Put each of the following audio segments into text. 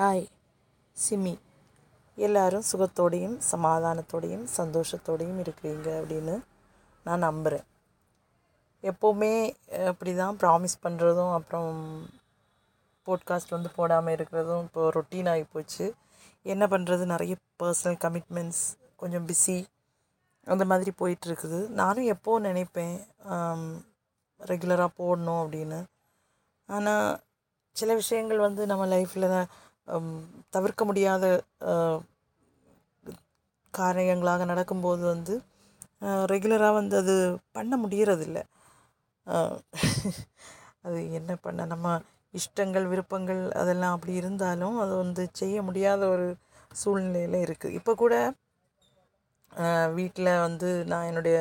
Hi SIMI, எல்லோரும் சுகத்தோடையும் சமாதானத்தோடையும் சந்தோஷத்தோடையும் இருக்கிறீங்க அப்படின்னு நான் நம்புகிறேன். எப்போவுமே அப்படி தான் ப்ராமிஸ் பண்ணுறதும் அப்புறம் போட்காஸ்ட் வந்து போடாமல் இருக்கிறதும் இப்போ ரொட்டீன் ஆகி போச்சு. என்ன பண்ணுறது, நிறைய பர்சனல் கமிட்மெண்ட்ஸ், கொஞ்சம் பிஸி, அந்த மாதிரி போயிட்டுருக்குது. நானும் எப்போது நினைப்பேன் ரெகுலராக போடணும் அப்படின்னு, ஆனால் சில விஷயங்கள் வந்து நம்ம லைஃப்பில் தவிர்க்க முடியாத காரியங்களாக நடக்கும்போது வந்து ரெகுலராக வந்து அது பண்ண முடியறதில்லை. அது என்ன பண்ண, நம்ம இஷ்டங்கள் விருப்பங்கள் அதெல்லாம் அப்படி இருந்தாலும் அது வந்து செய்ய முடியாத ஒரு சூழ்நிலையில் இருக்குது. இப்போ கூட வீட்டில் வந்து நான் என்னுடைய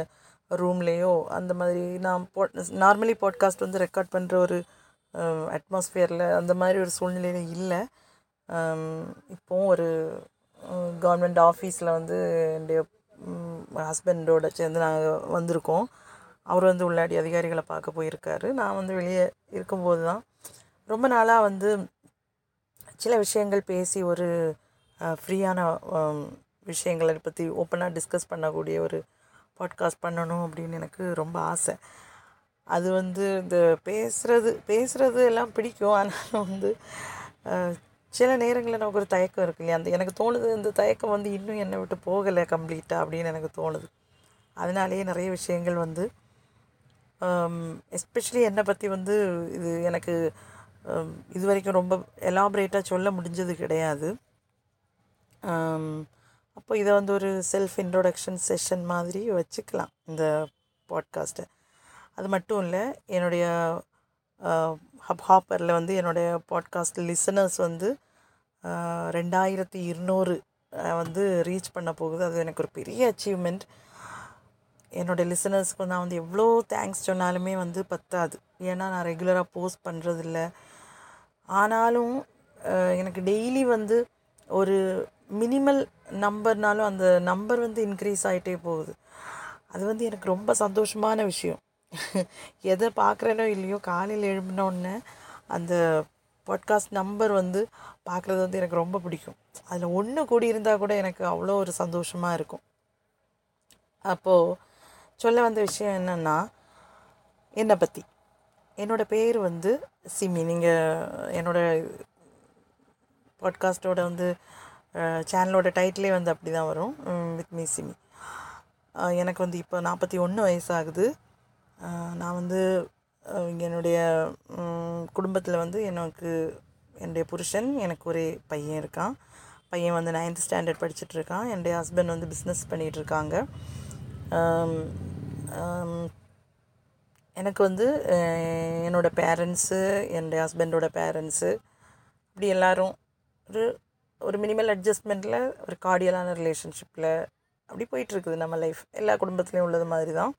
ரூம்லேயோ அந்த மாதிரி நான் நார்மலி பாட்காஸ்ட் வந்து ரெக்கார்ட் பண்ணுற ஒரு அட்மாஸ்ஃபியரில் அந்த மாதிரி ஒரு சூழ்நிலையில் இல்லை. இப்போது ஒரு கவர்மெண்ட் ஆஃபீஸில் வந்து என்னுடைய ஹஸ்பண்டோட சேர்ந்து நாங்கள் வந்திருக்கோம். அவர் வந்து உள்ளாடி அதிகாரிகளை பார்க்க போயிருக்காரு. நான் வந்து வெளியே இருக்கும்போது தான் ரொம்ப நாளாக வந்து சில விஷயங்கள் பேசி ஒரு ஃப்ரீயான விஷயங்களை பற்றி ஓப்பனாக டிஸ்கஸ் பண்ணக்கூடிய ஒரு பாட்காஸ்ட் பண்ணணும் அப்படின்னு எனக்கு ரொம்ப ஆசை. அது வந்து இந்த பேசுகிறது எல்லாம் பிடிக்கும். ஆனால் வந்து சில நேரங்களில் நமக்கு ஒரு தயக்கம் இருக்கு இல்லையா, அந்த எனக்கு தோணுது இந்த தயக்கம் வந்து இன்னும் என்னை விட்டு போகலை கம்ப்ளீட்டாக அப்படின்னு எனக்கு தோணுது. அதனாலேயே நிறைய விஷயங்கள் வந்து எஸ்பெஷலி என்னை பற்றி வந்து இது எனக்கு இது வரைக்கும் ரொம்ப எலாபரேட்டாக சொல்ல முடிஞ்சது கிடையாது. அப்போ இதை வந்து ஒரு செல்ஃப் இன்ட்ரோடக்ஷன் செஷன் மாதிரி வச்சுக்கலாம் இந்த பாட்காஸ்ட்டை. அது மட்டும் இல்லை, என்னுடைய ஹாப்பரில் வந்து என்னுடைய பாட்காஸ்ட் லிசனர்ஸ் வந்து 2200 வந்து ரீச் பண்ண போகுது. அது எனக்கு ஒரு பெரிய அச்சீவ்மெண்ட். என்னோடய லிசனர்ஸ்க்கு நான் வந்து எவ்வளோ தேங்க்ஸ் சொன்னாலுமே வந்து பத்தாது, ஏன்னா நான் ரெகுலராக போஸ்ட் பண்ணுறதில்ல. ஆனாலும் எனக்கு டெய்லி வந்து ஒரு மினிமல் நம்பர்னாலும் அந்த நம்பர் வந்து இன்க்ரீஸ் ஆகிட்டே போகுது. அது வந்து எனக்கு ரொம்ப சந்தோஷமான விஷயம். எதை பார்க்குறேனோ இல்லையோ, காலையில் எழும்பினோடனே அந்த பாட்காஸ்ட் நம்பர் வந்து பார்க்குறது வந்து எனக்கு ரொம்ப பிடிக்கும். அதில் ஒன்று கூடி இருந்தால் கூட எனக்கு அவ்வளோ ஒரு சந்தோஷமாக இருக்கும். அப்போது சொல்ல வந்த விஷயம் என்னென்னா, என்னை பற்றி, என்னோடய பேர் வந்து சிமி. நீங்கள் என்னோடய பாட்காஸ்ட்டோட வந்து சேனலோட டைட்டிலே வந்து அப்படி தான் வரும், வித் மீ சிமி. எனக்கு வந்து இப்போ 41 வயசாகுது. நான் வந்து என்னுடைய குடும்பத்தில் வந்து என்னுடைய புருஷன், எனக்கு ஒரே பையன் இருக்கான். பையன் வந்து 9th ஸ்டாண்டர்ட் படிச்சுட்ருக்கான். என்னுடைய ஹஸ்பண்ட் வந்து பிஸ்னஸ் பண்ணிகிட்ருக்காங்க. எனக்கு வந்து என்னோடய பேரண்ட்ஸு, என்னுடைய ஹஸ்பண்டோட பேரண்ட்ஸு, இப்படி எல்லோரும் ஒரு ஒரு மினிமல் அட்ஜஸ்ட்மெண்ட்டில் ஒரு கார்டியலான ரிலேஷன்ஷிப்பில் அப்படி போயிட்டுருக்குது நம்ம லைஃப். எல்லா குடும்பத்துலேயும் உள்ளது மாதிரி தான்.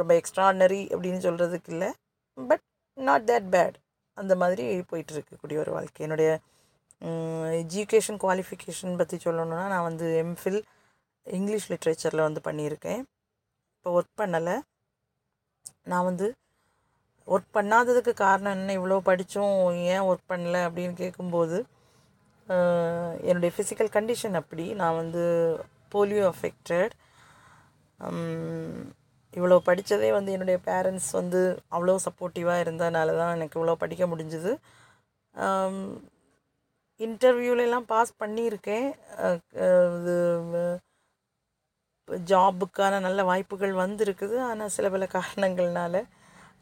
ரொம்ப எக்ஸ்ட்ராடனரி அப்படின்னு சொல்கிறதுக்கு இல்லை, பட் நாட் தேட் பேட், அந்த மாதிரி போயிட்டுருக்கக்கூடிய ஒரு வாழ்க்கை. என்னுடைய எஜுகேஷன் குவாலிஃபிகேஷன் பற்றி சொல்லணுன்னா, நான் வந்து எம்ஃபில் இங்கிலீஷ் லிட்ரேச்சரில் வந்து பண்ணியிருக்கேன். இப்போ ஒர்க் பண்ணலை. நான் வந்து ஒர்க் பண்ணாததுக்கு காரணம் என்ன, இவ்வளோ படித்தும் ஏன் ஒர்க் பண்ணலை அப்படின்னு கேட்கும்போது, என்னுடைய ஃபிசிக்கல் கண்டிஷன் அப்படி. நான் வந்து போலியோ அஃபெக்டட். இவ்வளோ படித்ததே வந்து என்னுடைய பேரண்ட்ஸ் வந்து அவ்வளோ சப்போர்ட்டிவாக இருந்ததுனால தான் எனக்கு இவ்வளோ படிக்க முடிஞ்சுது. இன்டர்வியூலெலாம் பாஸ் பண்ணியிருக்கேன். இது ஜாபுக்கான நல்ல வாய்ப்புகள் வந்திருக்குது. ஆனால் சில பல காரணங்கள்னால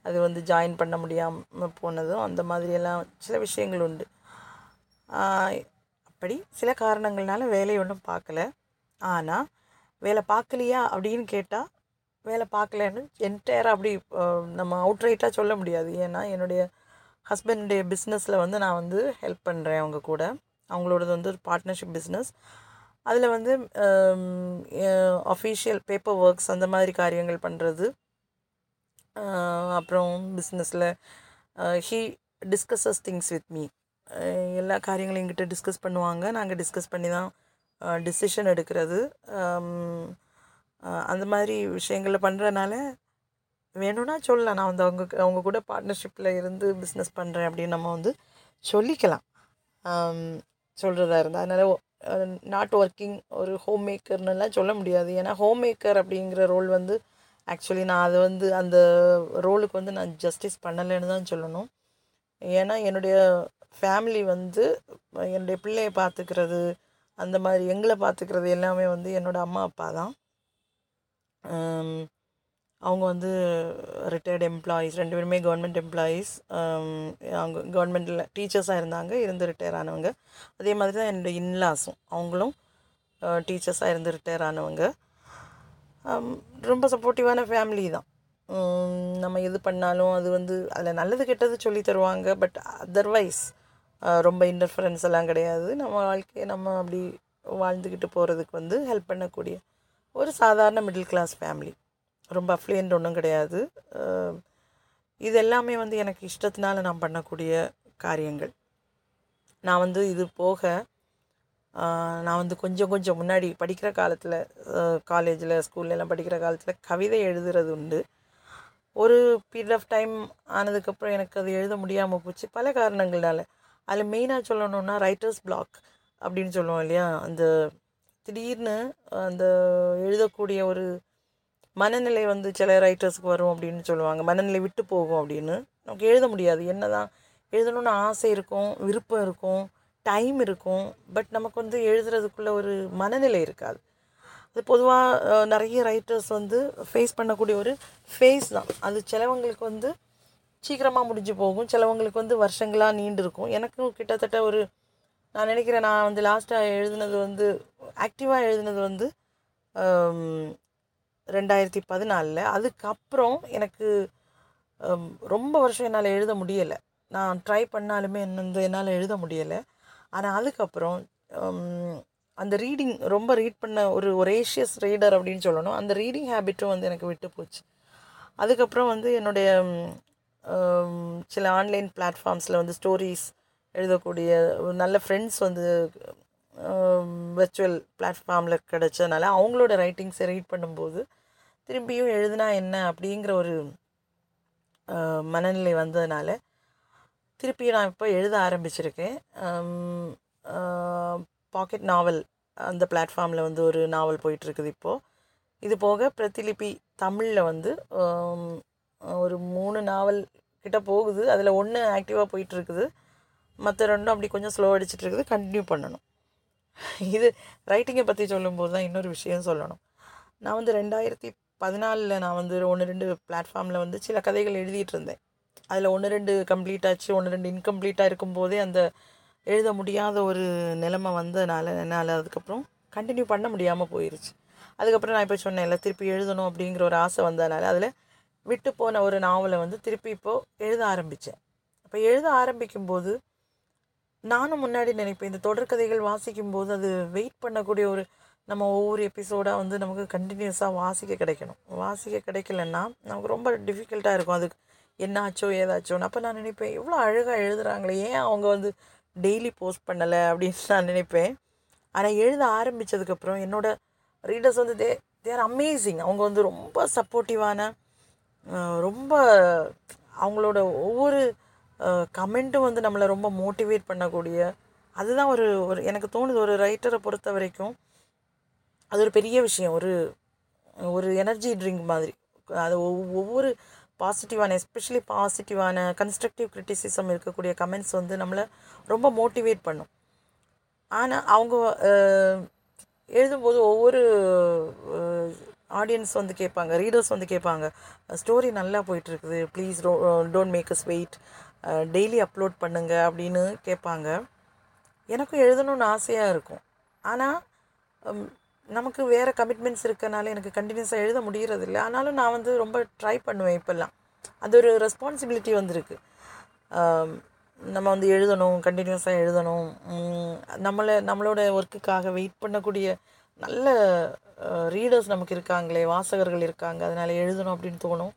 அது வந்து ஜாயின் பண்ண முடியாமல் போனதும் அந்த மாதிரியெல்லாம் சில விஷயங்கள் உண்டு. அப்படி சில காரணங்கள்னால வேலையை ஒன்றும் பார்க்கல. ஆனால் வேலை பார்க்கலையா அப்படின்னு கேட்டால், வேலை பார்க்கலன்னு என்டையராக அப்படி நம்ம அவுட்ரைட்டாக சொல்ல முடியாது. ஏன்னா என்னுடைய ஹஸ்பண்டுடைய பிஸ்னஸில் வந்து நான் வந்து ஹெல்ப் பண்ணுறேன். அவங்க கூட அவங்களோடது வந்து ஒரு பார்ட்னர்ஷிப் பிஸ்னஸ். அதில் வந்து அஃபீஷியல் பேப்பர் ஒர்க்ஸ் அந்த மாதிரி காரியங்கள் பண்ணுறது. அப்புறம் பிஸ்னஸில் he discusses things with me. எல்லா காரியங்களும் என்கிட்ட டிஸ்கஸ் பண்ணுவாங்க. நாங்கள் டிஸ்கஸ் பண்ணி தான் டிசிஷன் எடுக்கிறது. அந்த மாதிரி விஷயங்களை பண்ணுறதுனால வேணும்னா சொல்லலாம், நான் வந்து அவங்க கூட பார்ட்னர்ஷிப்பில் இருந்து பிஸ்னஸ் பண்ணுறேன் அப்படின்னு நம்ம வந்து சொல்லிக்கலாம். சொல்கிறதா இருந்தால் அதனால் நாட் ஒர்க்கிங் ஒரு ஹோம் மேக்கர்னுலாம் சொல்ல முடியாது. ஏன்னா ஹோம் மேக்கர் அப்படிங்கிற ரோல் வந்து ஆக்சுவலி நான் அதை வந்து அந்த ரோலுக்கு வந்து நான் ஜஸ்டிஸ் பண்ணலைன்னு தான் சொல்லணும். ஏன்னா என்னுடைய ஃபேமிலி வந்து என்னுடைய பிள்ளையை பார்த்துக்கிறது அந்த மாதிரி எங்களை பார்த்துக்கிறது எல்லாமே வந்து என்னோடய அம்மா அப்பா தான். அவங்க வந்து ரிட்டையர்டு எம்ப்ளாயீஸ், ரெண்டு பேருமே கவர்மெண்ட் எம்ப்ளாயீஸ். அவங்க கவர்மெண்ட்டில் டீச்சர்ஸாக இருந்தாங்க, இருந்து ரிட்டையர் ஆனவங்க. அதே மாதிரி தான் என்னோடய இன்லாஸும், அவங்களும் டீச்சர்ஸாக இருந்து ரிட்டையர் ஆனவங்க. ரொம்ப சப்போர்ட்டிவான ஃபேமிலி தான். நம்ம எது பண்ணாலும் அது வந்து அதில் நல்லது கெட்டது சொல்லி தருவாங்க. பட் அதர்வைஸ் ரொம்ப இன்டர்ஃபரன்ஸ் எல்லாம் கிடையாது. நம்ம வாழ்க்கையை நம்ம அப்படி வாழ்ந்துக்கிட்டு போகிறதுக்கு வந்து ஹெல்ப் பண்ணக்கூடிய ஒரு சாதாரண மிடில் கிளாஸ் ஃபேமிலி. ரொம்ப அஃப்ளூயன்ட் ஒன்றும் கிடையாது. இது எல்லாமே வந்து எனக்கு இஷ்டத்தினால நான் பண்ணக்கூடிய காரியங்கள். நான் வந்து இது போக நான் வந்து கொஞ்சம் கொஞ்சம் முன்னாடி படிக்கிற காலத்தில், காலேஜில் ஸ்கூல்லலாம் படிக்கிற காலத்தில் கவிதை எழுதுறது உண்டு. ஒரு பீரியட் ஆஃப் டைம் ஆனதுக்கப்புறம் எனக்கு அது எழுத முடியாமல் போச்சு பல காரணங்களால். அதில் மெயினாக சொல்லணுன்னா ரைட்டர்ஸ் பிளாக் அப்படின்னு சொல்லுவோம் இல்லையா, அந்த திடீர்னு அந்த எழுதக்கூடிய ஒரு மனநிலை வந்து சில ரைட்டர்ஸுக்கு வரும் அப்படின்னு சொல்லுவாங்க. மனநிலை விட்டு போகும் அப்படின்னு நமக்கு எழுத முடியாது. என்ன தான் எழுதணும்னு ஆசை இருக்கும், விருப்பம் இருக்கும், டைம் இருக்கும், பட் நமக்கு வந்து எழுதுறதுக்குள்ள ஒரு மனநிலை இருக்காது. அது பொதுவாக நிறைய ரைட்டர்ஸ் வந்து ஃபேஸ் பண்ணக்கூடிய ஒரு ஃபேஸ் தான் அது. சிலவங்களுக்கு வந்து சீக்கிரமாக முடிஞ்சு போகும், சிலவங்களுக்கு வந்து வருஷங்களாக நீண்டிருக்கும். எனக்கும் கிட்டத்தட்ட ஒரு நான் நினைக்கிறேன் நான் வந்து லாஸ்ட்டாக எழுதினது வந்து ஆக்டிவாக எழுதினது வந்து 2014. அதுக்கப்புறம் எனக்கு ரொம்ப வருஷம் என்னால் எழுத முடியலை. நான் ட்ரை பண்ணாலுமே என்னால் எழுத முடியலை. ஆனால் அதுக்கப்புறம் அந்த ரீடிங் ரொம்ப ரீட் பண்ண ஒரு ஒரேஷியஸ் ரீடர் அப்படின்னு சொல்லணும். அந்த ரீடிங் ஹேபிட்டும் வந்து எனக்கு விட்டு போச்சு. அதுக்கப்புறம் வந்து என்னுடைய சில ஆன்லைன் பிளாட்ஃபார்ம்ஸில் வந்து ஸ்டோரிஸ் எழுதக்கூடிய ஒரு நல்ல ஃப்ரெண்ட்ஸ் வந்து வெர்ச்சுவல் பிளாட்ஃபார்மில் கிடச்சதுனால அவங்களோட ரைட்டிங்ஸை ரீட் பண்ணும்போது திரும்பியும் எழுதுனா என்ன அப்படிங்கிற ஒரு மனநிலை வந்ததுனால திருப்பியும் நான் இப்போ எழுத ஆரம்பிச்சிருக்கேன். பாக்கெட் நாவல் அந்த பிளாட்ஃபார்மில் வந்து ஒரு நாவல் போயிட்டுருக்குது இப்போது. இது போக பிரதிலிபி தமிழில் வந்து ஒரு 3 நாவல் கிட்ட போகுது. அதில் ஒன்று ஆக்டிவாக போயிட்டுருக்குது, மற்ற ரெண்டும் அப்படி கொஞ்சம் ஸ்லோ அடிச்சிட்ருக்குது. கண்டினியூ பண்ணணும். இது ரைட்டிங்கை பற்றி சொல்லும்போது தான் இன்னொரு விஷயம் சொல்லணும். நான் வந்து 2014 நான் வந்து 1-2 பிளாட்ஃபார்மில் வந்து சில கதைகள் எழுதிட்டு இருந்தேன். அதில் 1-2 கம்ப்ளீட் ஆச்சு, 1-2 இன்கம்ப்ளீட்டாக இருக்கும்போதே அந்த எழுத முடியாத ஒரு நிலைமை வந்ததுனால என்னால் அதுக்கப்புறம் கண்டினியூ பண்ண முடியாமல் போயிடுச்சு. அதுக்கப்புறம் நான் இப்போ சொன்னேன் இல்லை, திருப்பி எழுதணும் அப்படிங்கிற ஒரு ஆசை வந்ததுனால அதில் விட்டு போன ஒரு நாவலை வந்து திருப்பி இப்போது எழுத ஆரம்பித்தேன். அப்போ எழுத ஆரம்பிக்கும்போது நானும் முன்னாடி நினைப்பேன் இந்த தொடர்கதைகள் வாசிக்கும்போது அது வெயிட் பண்ணக்கூடிய ஒரு நம்ம ஒவ்வொரு எபிசோடாக வந்து நமக்கு கண்டினியூஸாக வாசிக்க கிடைக்கலன்னா நமக்கு ரொம்ப டிஃபிகல்ட்டாக இருக்கும். அதுக்கு என்னாச்சோ ஏதாச்சோன்னு அப்போ நான் நினைப்பேன் எவ்வளோ அழகாக எழுதுகிறாங்களே, ஏன் அவங்க வந்து டெய்லி போஸ்ட் பண்ணலை அப்படின்னு நான் நினைப்பேன். ஆனால் எழுத ஆரம்பித்ததுக்கப்புறம் என்னோடய ரீடர்ஸ் வந்து தேர் அமேசிங். அவங்க வந்து ரொம்ப சப்போர்ட்டிவான, ரொம்ப அவங்களோட ஒவ்வொரு கமெண்ட்டும் வந்து நம்மளை ரொம்ப மோட்டிவேட் பண்ணக்கூடிய அதுதான் ஒரு எனக்கு தோணுது. ஒரு ரைட்டரை பொறுத்த வரைக்கும் அது ஒரு பெரிய விஷயம், ஒரு எனர்ஜி ட்ரிங்க் மாதிரி. அது ஒவ்வொரு பாசிட்டிவான, எஸ்பெஷலி பாசிட்டிவான கன்ஸ்ட்ரக்டிவ் கிரிட்டிசிசம் இருக்கக்கூடிய கமெண்ட்ஸ் வந்து நம்மளை ரொம்ப மோட்டிவேட் பண்ணும். ஆனால் அவங்க எழுதும்போது ஒவ்வொரு ஆடியன்ஸ் வந்து கேட்பாங்க, ரீடர்ஸ் வந்து கேட்பாங்க, ஸ்டோரி நல்லா போயிட்டுருக்குது, please don't make us wait, daily upload பண்ணுங்க அப்படின்னு கேட்பாங்க. எனக்கும் எழுதணும்னு ஆசையாக இருக்கும். ஆனால் நமக்கு வேறு கமிட்மெண்ட்ஸ் இருக்கனால எனக்கு கண்டினியூஸாக எழுத முடியறதில்லை. ஆனாலும் நான் வந்து ரொம்ப ட்ரை பண்ணுவேன் இப்போல்லாம். அது ஒரு ரெஸ்பான்சிபிலிட்டி வந்துருக்கு. நம்ம வந்து எழுதணும், கண்டினியூஸாக எழுதணும். நம்மளோட ஒர்க்குக்காக வெயிட் பண்ணக்கூடிய நல்ல ரீடர்ஸ் நமக்கு இருக்காங்களே, வாசகர்கள் இருக்காங்க, அதனால் எழுதணும் அப்படின்னு தோணும்.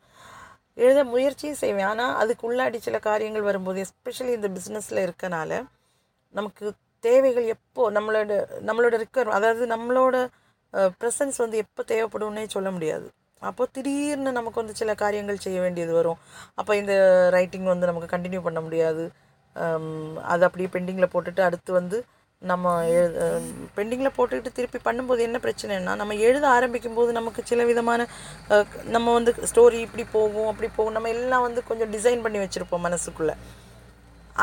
எழுத முயற்சியும் செய்வேன். ஆனால் அதுக்குள்ளாடி சில காரியங்கள் வரும்போது, எஸ்பெஷலி இந்த பிஸ்னஸில் இருக்கனால நமக்கு தேவைகள் எப்போது நம்மளோட ரிக்கர், அதாவது நம்மளோட ப்ரெசன்ஸ் வந்து எப்போ தேவைப்படும்னே சொல்ல முடியாது. அப்போது திடீர்னு நமக்கு வந்து சில காரியங்கள் செய்ய வேண்டியது வரும். அப்போ இந்த ரைட்டிங் வந்து நமக்கு கண்டினியூ பண்ண முடியாது. அது அப்படியே பெண்டிங்கில் போட்டுட்டு அடுத்து வந்து நம்ம பெண்டிங்கில் போட்டுக்கிட்டு திருப்பி பண்ணும்போது என்ன பிரச்சனைன்னா, நம்ம எழுத ஆரம்பிக்கும் போது நமக்கு சில விதமான நம்ம வந்து ஸ்டோரி இப்படி போகும் அப்படி போகும், நம்ம எல்லாம் வந்து கொஞ்சம் டிசைன் பண்ணி வச்சுருப்போம் மனசுக்குள்ளே.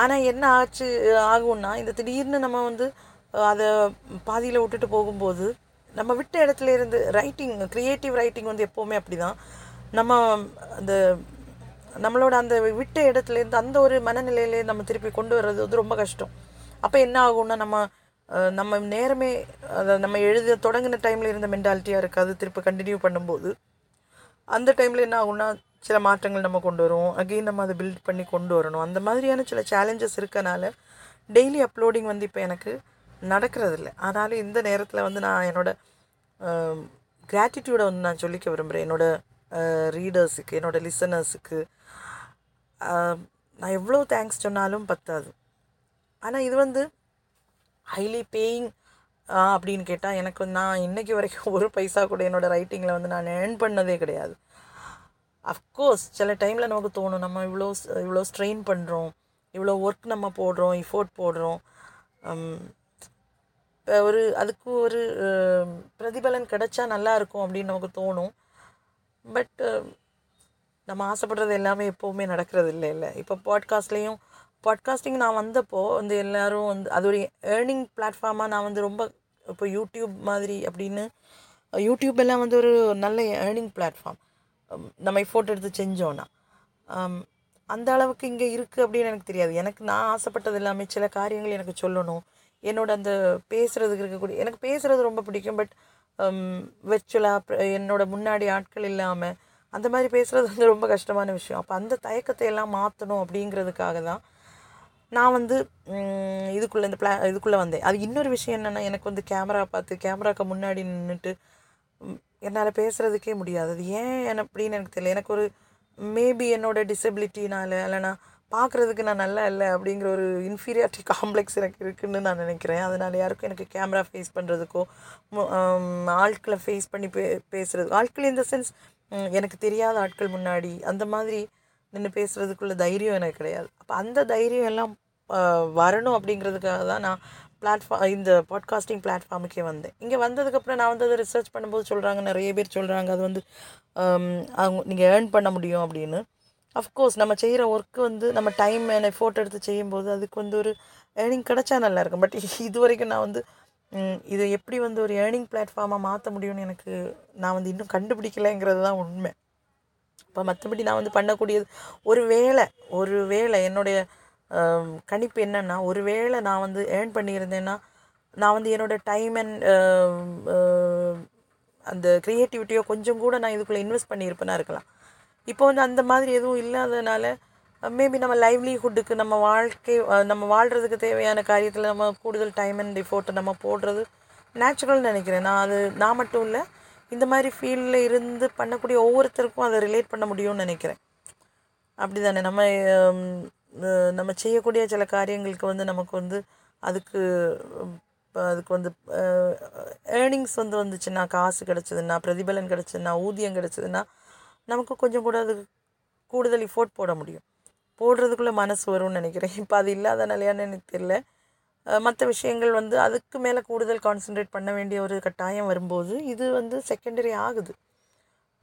ஆனால் என்ன ஆகும்னா, இந்த திடீர்னு நம்ம வந்து அதை பாதியில் விட்டுட்டு போகும்போது நம்ம விட்ட இடத்துல இருந்து ரைட்டிங், க்ரியேட்டிவ் ரைட்டிங் வந்து எப்போவுமே அப்படி தான். நம்ம அந்த நம்மளோட அந்த விட்ட இடத்துலேருந்து அந்த ஒரு மனநிலையிலே நம்ம திருப்பி கொண்டு வர்றது வந்து ரொம்ப கஷ்டம். அப்போ என்ன ஆகும்னா, நம்ம நேரமே அதை நம்ம எழுத தொடங்கின டைமில் இருந்த மென்டாலிட்டியாக இருக்காது. திருப்பி கண்டினியூ பண்ணும்போது அந்த டைமில் என்ன ஆகும்னா, சில மாற்றங்கள் நம்ம கொண்டு வருவோம், அகெயின் நம்ம அதை பில்ட் பண்ணி கொண்டு வரணும். அந்த மாதிரியான சில சேலஞ்சஸ் இருக்கனால டெய்லி அப்லோடிங் வந்து இப்போ எனக்கு நடக்கிறதில்ல. ஆனாலும் இந்த நேரத்தில் வந்து நான் என்னோடய கிராட்டிடியூடை வந்து நான் சொல்லிக்க விரும்புகிறேன் என்னோடய ரீடர்ஸுக்கு, என்னோடய லிசனர்ஸுக்கு. நான் எவ்வளோ தேங்க்ஸ் சொன்னாலும் பத்தாது. ஆனால் இது வந்து ஹைலி பேயிங் அப்படின்னு கேட்டால், எனக்கு நான் இன்றைக்கி வரைக்கும் ஒரு பைசா கூட என்னோடய ரைட்டிங்கில் வந்து நான் ஏர்ன் பண்ணதே கிடையாது. அஃப்கோர்ஸ் சில டைமில் நமக்கு தோணும், நம்ம இவ்வளோ ஸ்ட்ரெயின் பண்ணுறோம், இவ்வளோ ஒர்க் நம்ம போடுறோம், எஃபோர்ட் போடுறோம், இப்போ அதுக்கு ஒரு பிரதிபலன் கிடைச்சா நல்லாயிருக்கும் அப்படின்னு நமக்கு தோணும். பட் நம்ம ஆசைப்படுறது எல்லாமே எப்போவுமே நடக்கிறது இல்லை. இப்போ பாட்காஸ்டிங் நான் வந்தப்போ வந்து எல்லோரும் வந்து அது ஒரு ஏர்னிங் பிளாட்ஃபார்மாக நான் வந்து ரொம்ப இப்போ யூடியூப் மாதிரி அப்படின்னு யூடியூப் எல்லாம் வந்து ஒரு நல்ல ஏர்னிங் பிளாட்ஃபார்ம் நம்ம ஃபோட்டோ எடுத்து செஞ்சோன்னா. அந்த அளவுக்கு இங்கே இருக்குது அப்படின்னு எனக்கு தெரியாது. எனக்கு நான் ஆசைப்பட்டது எல்லாமே சில காரியங்கள் எனக்கு சொல்லணும், என்னோட அந்த பேசுகிறதுக்கு இருக்கக்கூடிய, எனக்கு பேசுகிறது ரொம்ப பிடிக்கும். பட் வெர்ச்சுவலாக என்னோட முன்னாடி ஆட்கள் இல்லாமல் அந்த மாதிரி பேசுகிறது வந்து ரொம்ப கஷ்டமான விஷயம். அப்போ அந்த தயக்கத்தை எல்லாம் மாற்றணும் அப்படிங்கிறதுக்காக தான் நான் வந்து இதுக்குள்ளே வந்தேன். அது இன்னொரு விஷயம் என்னென்னா, எனக்கு வந்து கேமராக்கு முன்னாடி நின்றுட்டு என்னால் பேசுகிறதுக்கே முடியாது. அது ஏன் அப்படின்னு எனக்கு தெரியல. எனக்கு ஒரு மேபி என்னோடய டிசபிலிட்டினால் இல்லைனா பார்க்குறதுக்கு நான் நல்லா இல்லை அப்படிங்கிற ஒரு இன்ஃபீரியாரிட்டி காம்ப்ளெக்ஸ் எனக்கு இருக்குதுன்னு நான் நினைக்கிறேன். அதனால் யாருக்கும் எனக்கு கேமரா ஃபேஸ் பண்ணுறதுக்கோ ஆட்களை ஃபேஸ் பண்ணி பேசுகிறதுக்கோ, ஆட்கள் இந்த சென்ஸ் எனக்கு தெரியாத ஆட்கள் முன்னாடி அந்த மாதிரி நின்று பேசுகிறதுக்குள்ள தைரியம் எனக்கு கிடையாது. அப்போ அந்த தைரியம் எல்லாம் வரணும் அப்படிங்கிறதுக்காக தான் நான் இந்த பாட்காஸ்டிங் பிளாட்ஃபார்முக்கே வந்தேன். இங்கே வந்ததுக்கப்புறம் நான் வந்து அதை ரிசர்ச் பண்ணும்போது சொல்கிறாங்க, நிறைய பேர் சொல்கிறாங்க அது வந்து அவங்க நீங்கள் ஏர்ன் பண்ண முடியும் அப்படின்னு. அஃப்கோர்ஸ் நம்ம செய்கிற ஒர்க்கு வந்து நம்ம டைம் அண்ட் எஃபோர்ட் எடுத்து செய்யும்போது அதுக்கு வந்து ஒரு ஏர்னிங் கிடைச்சா நல்லாயிருக்கும். பட் இது வரைக்கும் நான் வந்து இதை எப்படி வந்து ஒரு ஏர்னிங் பிளாட்ஃபார்மாக மாற்ற முடியும்னு நான் வந்து இன்னும் கண்டுபிடிக்கலைங்கிறது தான் உண்மை. இப்போ மற்றபடி நான் வந்து பண்ணக்கூடியது ஒரு வேளை என்னுடைய கணிப்பு என்னென்னா, ஒரு வேளை நான் வந்து ஏர்ன் பண்ணியிருந்தேன்னா நான் வந்து என்னோடய டைம் அண்ட் அந்த க்ரியேட்டிவிட்டியோ கொஞ்சம் கூட நான் இதுக்குள்ளே இன்வெஸ்ட் பண்ணியிருப்பேனா இருக்கலாம். இப்போ வந்து அந்த மாதிரி எதுவும் இல்லாததுனால மேபி நம்ம லைவ்லிஹுட்டுக்கு, நம்ம வாழ்கிறதுக்கு தேவையான காரியத்தில் நம்ம கூடுதல் டைம் அண்ட் எஃபோர்ட்டை நம்ம போடுறது நேச்சுரல்னு நினைக்கிறேன் நான். அது நான் மட்டும் இல்லை, இந்த மாதிரி ஃபீல்டில் இருந்து பண்ணக்கூடிய ஒவ்வொருத்தருக்கும் அதை ரிலேட் பண்ண முடியும்னு நினைக்கிறேன். அப்படி தானே நம்ம செய்யக்கூடிய சில காரியங்களுக்கு வந்து நமக்கு வந்து அதுக்கு வந்து ஏர்னிங்ஸ் வந்து வந்துச்சுன்னா, காசு கிடச்சிதுன்னா, பிரதிபலன் கிடச்சிதுன்னா, ஊதியம் கிடச்சிதுன்னா நமக்கு கொஞ்சம் கூட அது கூடுதல் எஃபோர்ட் போட முடியும், போடுறதுக்குள்ளே மனசு வரும்னு நினைக்கிறேன். இப்போ அது இல்லாதனாலையான்னு எனக்கு தெரியல. மற்ற விஷயங்கள் வந்து அதுக்கு மேலே கூடுதல் கான்சென்ட்ரேட் பண்ண வேண்டிய ஒரு கட்டாயம் வரும்போது இது வந்து செகண்டரி ஆகுது.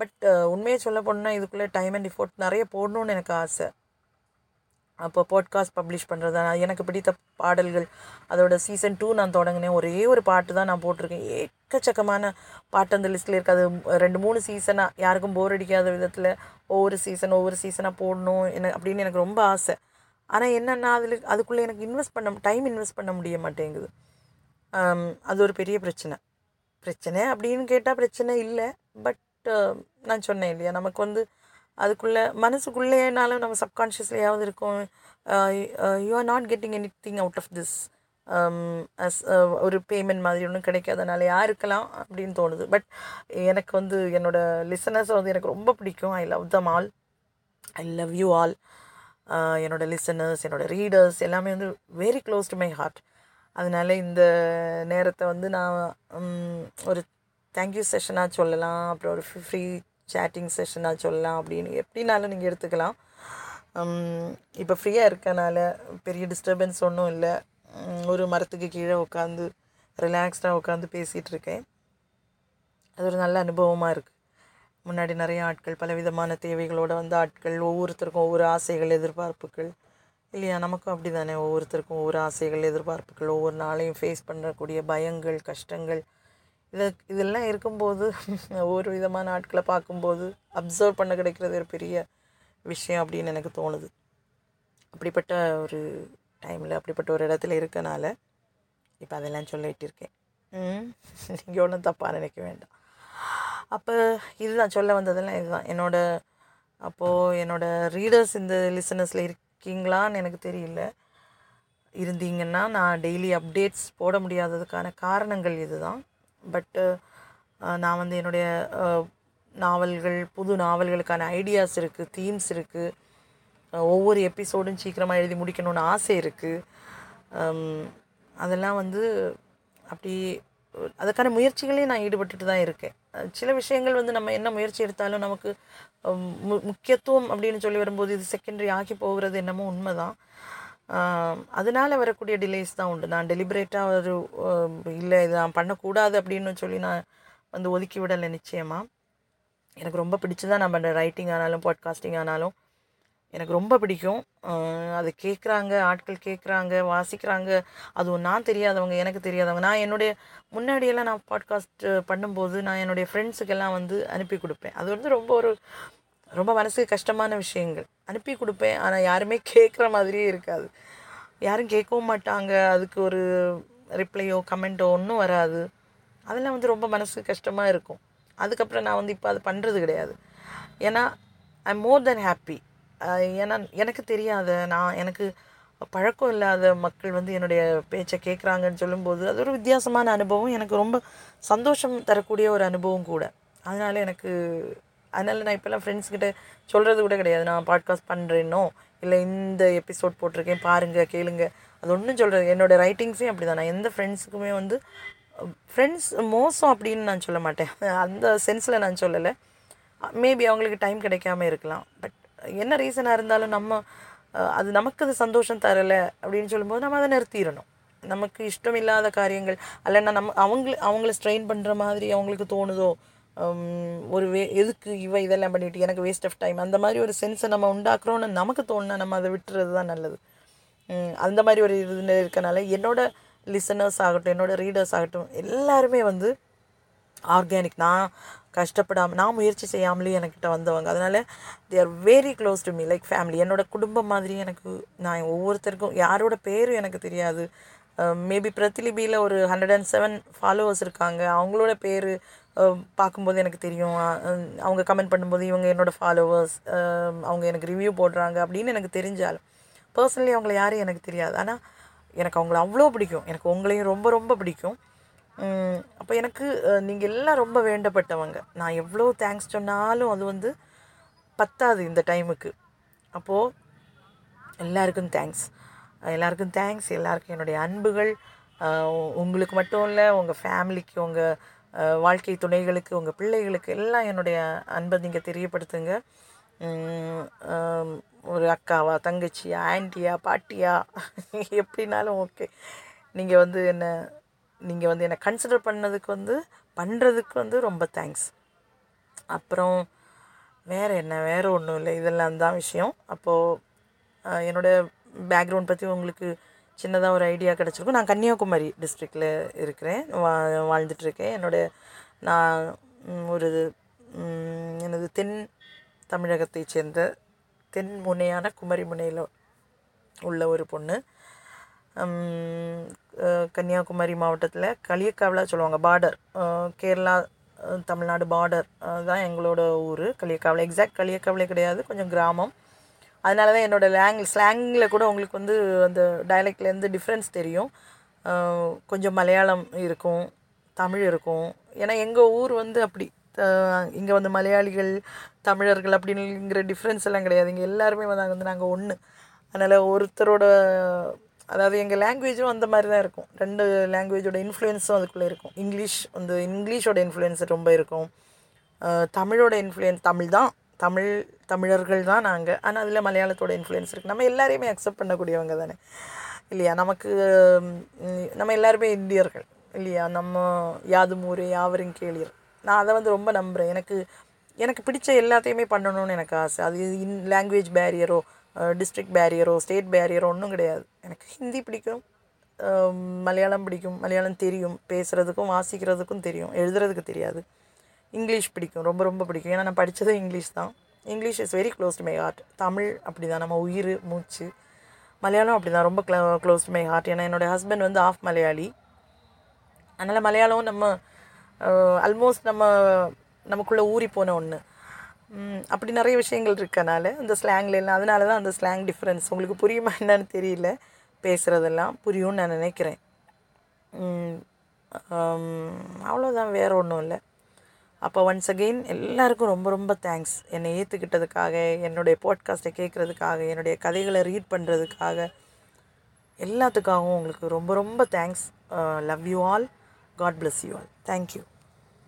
பட் உண்மையை சொல்ல போனால் இதுக்குள்ளே டைம் அண்ட் எஃபோர்ட் நிறைய போடணும்னு எனக்கு ஆசை. அப்போ பாட்காஸ்ட் பப்ளிஷ் பண்ணுறது, எனக்கு பிடித்த பாடல்கள், அதோட சீசன் 2 நான் தொடங்கினேன். ஒரே ஒரு பாட்டு தான் நான் போட்டிருக்கேன். ஏக்கச்சக்கமான பாட்டு அந்த லிஸ்ட்டில் இருக்குது. அது 2-3 சீசனாக யாருக்கும் போர் அடிக்காத விதத்தில் ஒவ்வொரு சீசனாக போடணும் அப்படின்னு எனக்கு ரொம்ப ஆசை. ஆனால் என்னென்னா அதுக்குள்ளே எனக்கு டைம் இன்வெஸ்ட் பண்ண முடிய மாட்டேங்குது. அது ஒரு பெரிய பிரச்சனை அப்படின்னு கேட்டால் பிரச்சனை இல்லை. பட் நான் சொன்னேன் இல்லையா, நமக்கு வந்து அதுக்குள்ளே மனசுக்குள்ளேனாலும் நம்ம சப்கான்ஷியஸ்லையாவது இருக்கும், you are not getting anything out of this as ஒரு பேமெண்ட் மாதிரி ஒன்றும் கிடைக்காதனால யாருக்கலாம் அப்படின்னு தோணுது. பட் எனக்கு வந்து என்னோடய லிசனர்ஸை வந்து எனக்கு ரொம்ப பிடிக்கும். I love you all. என்னோடய லிசனர்ஸ், என்னோடய ரீடர்ஸ் எல்லாமே வந்து very close to my heart. அதனால இந்த நேரத்தை வந்து நான் ஒரு தேங்க்யூ செஷனாக சொல்லலாம், அப்புறம் ஒரு ஃப்ரீ சேட்டிங் செஷனாக சொல்லலாம், அப்படின்னு எப்படினாலும் நீங்கள் எடுத்துக்கலாம். இப்போ ஃப்ரீயாக இருக்கனால பெரிய டிஸ்டர்பன்ஸ் ஒன்றும் இல்லை. ஒரு மரத்துக்கு கீழே உட்காந்து ரிலாக்ஸ்டாக உட்காந்து பேசிகிட்டு இருக்கேன். அது ஒரு நல்ல அனுபவமாக இருக்குது. முன்னாடி நிறைய ஆட்கள் பலவிதமான தேவைகளோடு வந்த ஆட்கள், ஒவ்வொருத்தருக்கும் ஒவ்வொரு ஆசைகள் எதிர்பார்ப்புகள் இல்லையா? நமக்கும் அப்படி தானே, ஒவ்வொருத்தருக்கும் ஒவ்வொரு ஆசைகள் எதிர்பார்ப்புகள், ஒவ்வொரு நாளையும் ஃபேஸ் பண்ணக்கூடிய பயங்கள் கஷ்டங்கள் இதெல்லாம் இருக்கும்போது ஒவ்வொரு விதமான ஆட்களை பார்க்கும்போது அப்சர்வ் பண்ண கிடைக்கிறது ஒரு பெரிய விஷயம் அப்படின்னு எனக்கு தோணுது. அப்படிப்பட்ட ஒரு டைமில் அப்படிப்பட்ட ஒரு இடத்துல இருக்கனால இப்போ அதெல்லாம் சொல்லிகிட்டு இருக்கேன். நீங்கள் ஒன்றும் தப்பாக நினைக்க வேண்டாம். அப்போ இதுதான் சொல்ல வந்ததெல்லாம் இதுதான். என்னோடய ரீடர்ஸ் இந்த லிசனர்ஸில் இருக்கீங்களான்னு எனக்கு தெரியல. இருந்தீங்கன்னா நான் டெய்லி அப்டேட்ஸ் போட முடியாததுக்கான காரணங்கள் இது தான். பட்டு நான் என்னுடைய நாவல்கள், புது நாவல்களுக்கான ஐடியாஸ் இருக்குது, தீம்ஸ் இருக்குது, ஒவ்வொரு எபிசோடும் சீக்கிரமாக எழுதி முடிக்கணும்னு ஆசை இருக்குது. அதெல்லாம் அப்படி அதுக்கான முயற்சிகளையும் நான் ஈடுபட்டுட்டு தான் இருக்கேன். சில விஷயங்கள் நம்ம என்ன முயற்சி எடுத்தாலும் நமக்கு முக்கியத்துவம் அப்படின்னு சொல்லி வரும்போது இது செகண்டரி ஆகி போகிறது என்னமோ உண்மை தான். அதனால் வரக்கூடிய டிலேஸ் தான் உண்டு. நான் டெலிபரேட்டாக இல்லை இது நான் பண்ணக்கூடாது அப்படின்னு சொல்லி நான் ஒதுக்கி விடலை. நிச்சயமாக எனக்கு ரொம்ப பிடிச்சதான் நான் பண்ணுற ரைட்டிங் ஆனாலும் பாட்காஸ்டிங் ஆனாலும் எனக்கு ரொம்ப பிடிக்கும். அது கேட்குறாங்க ஆட்கள், கேட்குறாங்க, வாசிக்கிறாங்க. அதுவும் நான் தெரியாதவங்க, எனக்கு தெரியாதவங்க. நான் என்னுடைய முன்னாடியெல்லாம் நான் பாட்காஸ்ட் பண்ணும்போது நான் என்னுடைய ஃப்ரெண்ட்ஸுக்கெல்லாம் அனுப்பி கொடுப்பேன். அது ரொம்ப ரொம்ப மனசுக்கு கஷ்டமான விஷயங்கள். அனுப்பி கொடுப்பேன், ஆனால் யாருமே கேட்குற மாதிரியே இருக்காது. யாரும் கேட்கவும் மாட்டாங்க. அதுக்கு ஒரு ரிப்ளையோ கமெண்ட்டோ ஒன்றும் வராது. அதெல்லாம் ரொம்ப மனசுக்கு கஷ்டமாக இருக்கும். அதுக்கப்புறம் நான் இப்போ அது பண்ணுறது கிடையாது. ஏன்னா I am more then happy. ஏன்னா எனக்கு தெரியாத, நான் எனக்கு பழக்கம் இல்லாத மக்கள் என்னுடைய பேச்சை கேட்குறாங்கன்னு சொல்லும்போது அது ஒரு வித்தியாசமான அனுபவம். எனக்கு ரொம்ப சந்தோஷம் தரக்கூடிய ஒரு அனுபவம் கூட. அதனால் நான் இப்போல்லாம் ஃப்ரெண்ட்ஸ்கிட்ட சொல்கிறது கூட கிடையாது. நான் பாட்காஸ்ட் பண்ணுறேன்னோ இல்லை இந்த எபிசோட் போட்டிருக்கேன் பாருங்கள் கேளுங்க அது ஒன்றும் சொல்கிறது. என்னோடய ரைட்டிங்ஸையும் அப்படி தான். நான் எந்த ஃப்ரெண்ட்ஸுக்குமே ஃப்ரெண்ட்ஸ் மோசம் அப்படின்னு நான் சொல்ல மாட்டேன். அந்த சென்ஸில் நான் சொல்லலை. மேபி அவங்களுக்கு டைம் கிடைக்காம இருக்கலாம். பட் என்ன ரீசனாக இருந்தாலும் அது நமக்கு அது சந்தோஷம் தரலை அப்படின்னு சொல்லும்போது நம்ம அதை நிறுத்திடணும். நமக்கு இஷ்டம் இல்லாத காரியங்கள் அல்லைன்னா அவங்கள ஸ்ட்ரெயின் பண்ணுற மாதிரி அவங்களுக்கு தோணுதோ ஒரு எதுக்கு இதெல்லாம் பண்ணிட்டு எனக்கு வேஸ்ட் ஆஃப் டைம் அந்த மாதிரி ஒரு சென்ஸை நம்ம உண்டாக்குறோன்னு நமக்கு தோணுனா நம்ம அதை விட்டுறது தான் நல்லது. அந்த மாதிரி ஒரு இது இருக்கனால என்னோடய லிசனர்ஸ் ஆகட்டும் என்னோடய ரீடர்ஸ் ஆகட்டும் எல்லாருமே ஆர்கானிக், நான் கஷ்டப்படாமல் நான் முயற்சி செய்யாமலேயே என்கிட்ட வந்தவங்க. அதனால் they are very close to me like family. என்னோடய குடும்பம் மாதிரி எனக்கு. நான் ஒவ்வொருத்தருக்கும் யாரோட பேரும் எனக்கு தெரியாது. மேபி பிரதிலிபியில் ஒரு 107 ஃபாலோவர்ஸ் இருக்காங்க. அவங்களோட பேர் பார்க்கும்போது எனக்கு தெரியும். அவங்க கமெண்ட் பண்ணும்போது இவங்க என்னோடய ஃபாலோவர்ஸ், அவங்க எனக்கு ரிவ்யூ போடுறாங்க அப்படின்னு எனக்கு தெரிஞ்சாலும் பர்சனலி அவங்கள யாரையும் எனக்கு தெரியாது. ஆனால் எனக்கு அவங்கள அவ்வளோ பிடிக்கும். எனக்கு உங்களையும் ரொம்ப ரொம்ப பிடிக்கும். அப்போ எனக்கு நீங்கள் எல்லாம் ரொம்ப வேண்டப்பட்டவங்க. நான் எவ்வளோ தேங்க்ஸ் சொன்னாலும் அது பத்தாது இந்த டைமுக்கு. அப்போது எல்லாருக்கும் தேங்க்ஸ். எல்லாருக்கும் என்னுடைய அன்புகள். உங்களுக்கு மட்டும் இல்லை, உங்கள் ஃபேமிலிக்கு, உங்கள் வாழ்க்கை துணைகளுக்கு, உங்கள் பிள்ளைகளுக்கு எல்லாம் என்னுடைய அன்பை நீங்கள் தெரியப்படுத்துங்க. ஒரு அக்காவா, தங்கச்சியா, ஆண்டியா, பாட்டியா, எப்படின்னாலும் ஓகே. நீங்கள் என்னை கன்சிடர் பண்ணதுக்கு பண்ணுறதுக்கு ரொம்ப தேங்க்ஸ். அப்புறம் வேறு ஒன்றும் இல்லை, இதெல்லாம் தான் விஷயம். அப்போது என்னோடய பேக்ரவுண்ட் பற்றி உங்களுக்கு சின்னதாக ஒரு ஐடியா கிடச்சிருக்கும். நான் கன்னியாகுமரி டிஸ்ட்ரிக்டில் இருக்கிறேன், வாழ்ந்துட்டுருக்கேன். நான் ஒரு எனது தென் தமிழகத்தை சேர்ந்த தென் முனையான குமரி முனையில் உள்ள ஒரு பொண்ணு. கன்னியாகுமரி மாவட்டத்தில் களியக்காவலாக சொல்லுவாங்க. பார்டர் கேரளா தமிழ்நாடு பார்டர் தான் எங்களோட ஊர் களியக்காவலா. எக்ஸாக்ட் களியக்காவலே கிடையாது, கொஞ்சம் கிராமம். அதனால தான் என்னோடய ஸ்லாங்கில் கூட உங்களுக்கு அந்த டைலெக்ட்லேருந்து டிஃப்ரென்ஸ் தெரியும். கொஞ்சம் மலையாளம் இருக்கும், தமிழ் இருக்கும். ஏன்னா எங்கள் ஊர் அப்படி இங்கே மலையாளிகள் தமிழர்கள் அப்படிங்கிற டிஃப்ரென்ஸ் எல்லாம் கிடையாது. இங்கே எல்லாருமே நாங்கள் ஒன்று. அதனால் ஒருத்தரோட அதாவது எங்கள் லாங்குவேஜும் அந்த மாதிரி தான் இருக்கும். ரெண்டு லாங்குவேஜோட இன்ஃப்ளூயன்ஸும் அதுக்குள்ளே இருக்கும். இங்கிலீஷ் இங்கிலீஷோட இன்ஃப்ளூயன்ஸ் ரொம்ப இருக்கும். தமிழோட இன்ஃப்ளூயன்ஸ் தமிழர்கள் தான் நாங்கள். ஆனால் அதில் மலையாளத்தோட இன்ஃப்ளூயன்ஸ் இருக்குது. நம்ம எல்லாரையுமே அக்செப்ட் பண்ணக்கூடியவங்க தானே. இல்லையா, நமக்கு நம்ம எல்லாருமே இந்தியர்கள் இல்லையா, நம்ம யாதும் ஊரே யாவரும் கேளீர். நான் அதை ரொம்ப நம்புகிறேன். எனக்கு பிடிச்ச எல்லாத்தையுமே பண்ணணும்னு எனக்கு ஆசை. அது லாங்குவேஜ் பேரியரோ டிஸ்ட்ரிக்ட் பேரியரோ ஸ்டேட் பேரியரோ ஒன்றும் கிடையாது. எனக்கு ஹிந்தி பிடிக்கும், மலையாளம் பிடிக்கும், மலையாளம் தெரியும், பேசுகிறதுக்கும் வாசிக்கிறதுக்கும் தெரியும், எழுதுறதுக்கு தெரியாது. இங்கிலீஷ் பிடிக்கும், ரொம்ப ரொம்ப பிடிக்கும். ஏன்னா நான் படித்ததும் இங்கிலீஷ் தான். English is very close to my heart. Tamil அப்படி தான், நம்ம உயிர் மூச்சு. மலையாளம் அப்படி தான், ரொம்ப க்ளோஸ் டு மை ஹார்ட். ஏன்னா என்னோடய ஹஸ்பண்ட் ஆஃப் மலையாளி. அதனால் மலையாளம் நம்ம ஆல்மோஸ்ட் நமக்குள்ளே ஊறி போன ஒன்று. அப்படி நிறைய விஷயங்கள் இருக்கனால இந்த ஸ்லாங்லாம், அதனால தான் அந்த ஸ்லாங் டிஃப்ரென்ஸ் உங்களுக்கு புரியுமா என்னன்னு தெரியல. பேசுகிறதெல்லாம் புரியும்னு நான் நினைக்கிறேன். அவ்வளோதான், வேறு ஒன்றும் இல்லை. அப்போ ஒன்ஸ் அகெயின் எல்லாருக்கும் ரொம்ப ரொம்ப தேங்க்ஸ். என்னை ஏற்றுக்கிட்டதுக்காக, என்னுடைய பாட்காஸ்ட்டை கேட்குறதுக்காக, என்னுடைய கதைகளை ரீட் பண்ணுறதுக்காக, எல்லாத்துக்காகவும் உங்களுக்கு ரொம்ப ரொம்ப thanks. Love you all. God bless you all. Thank you.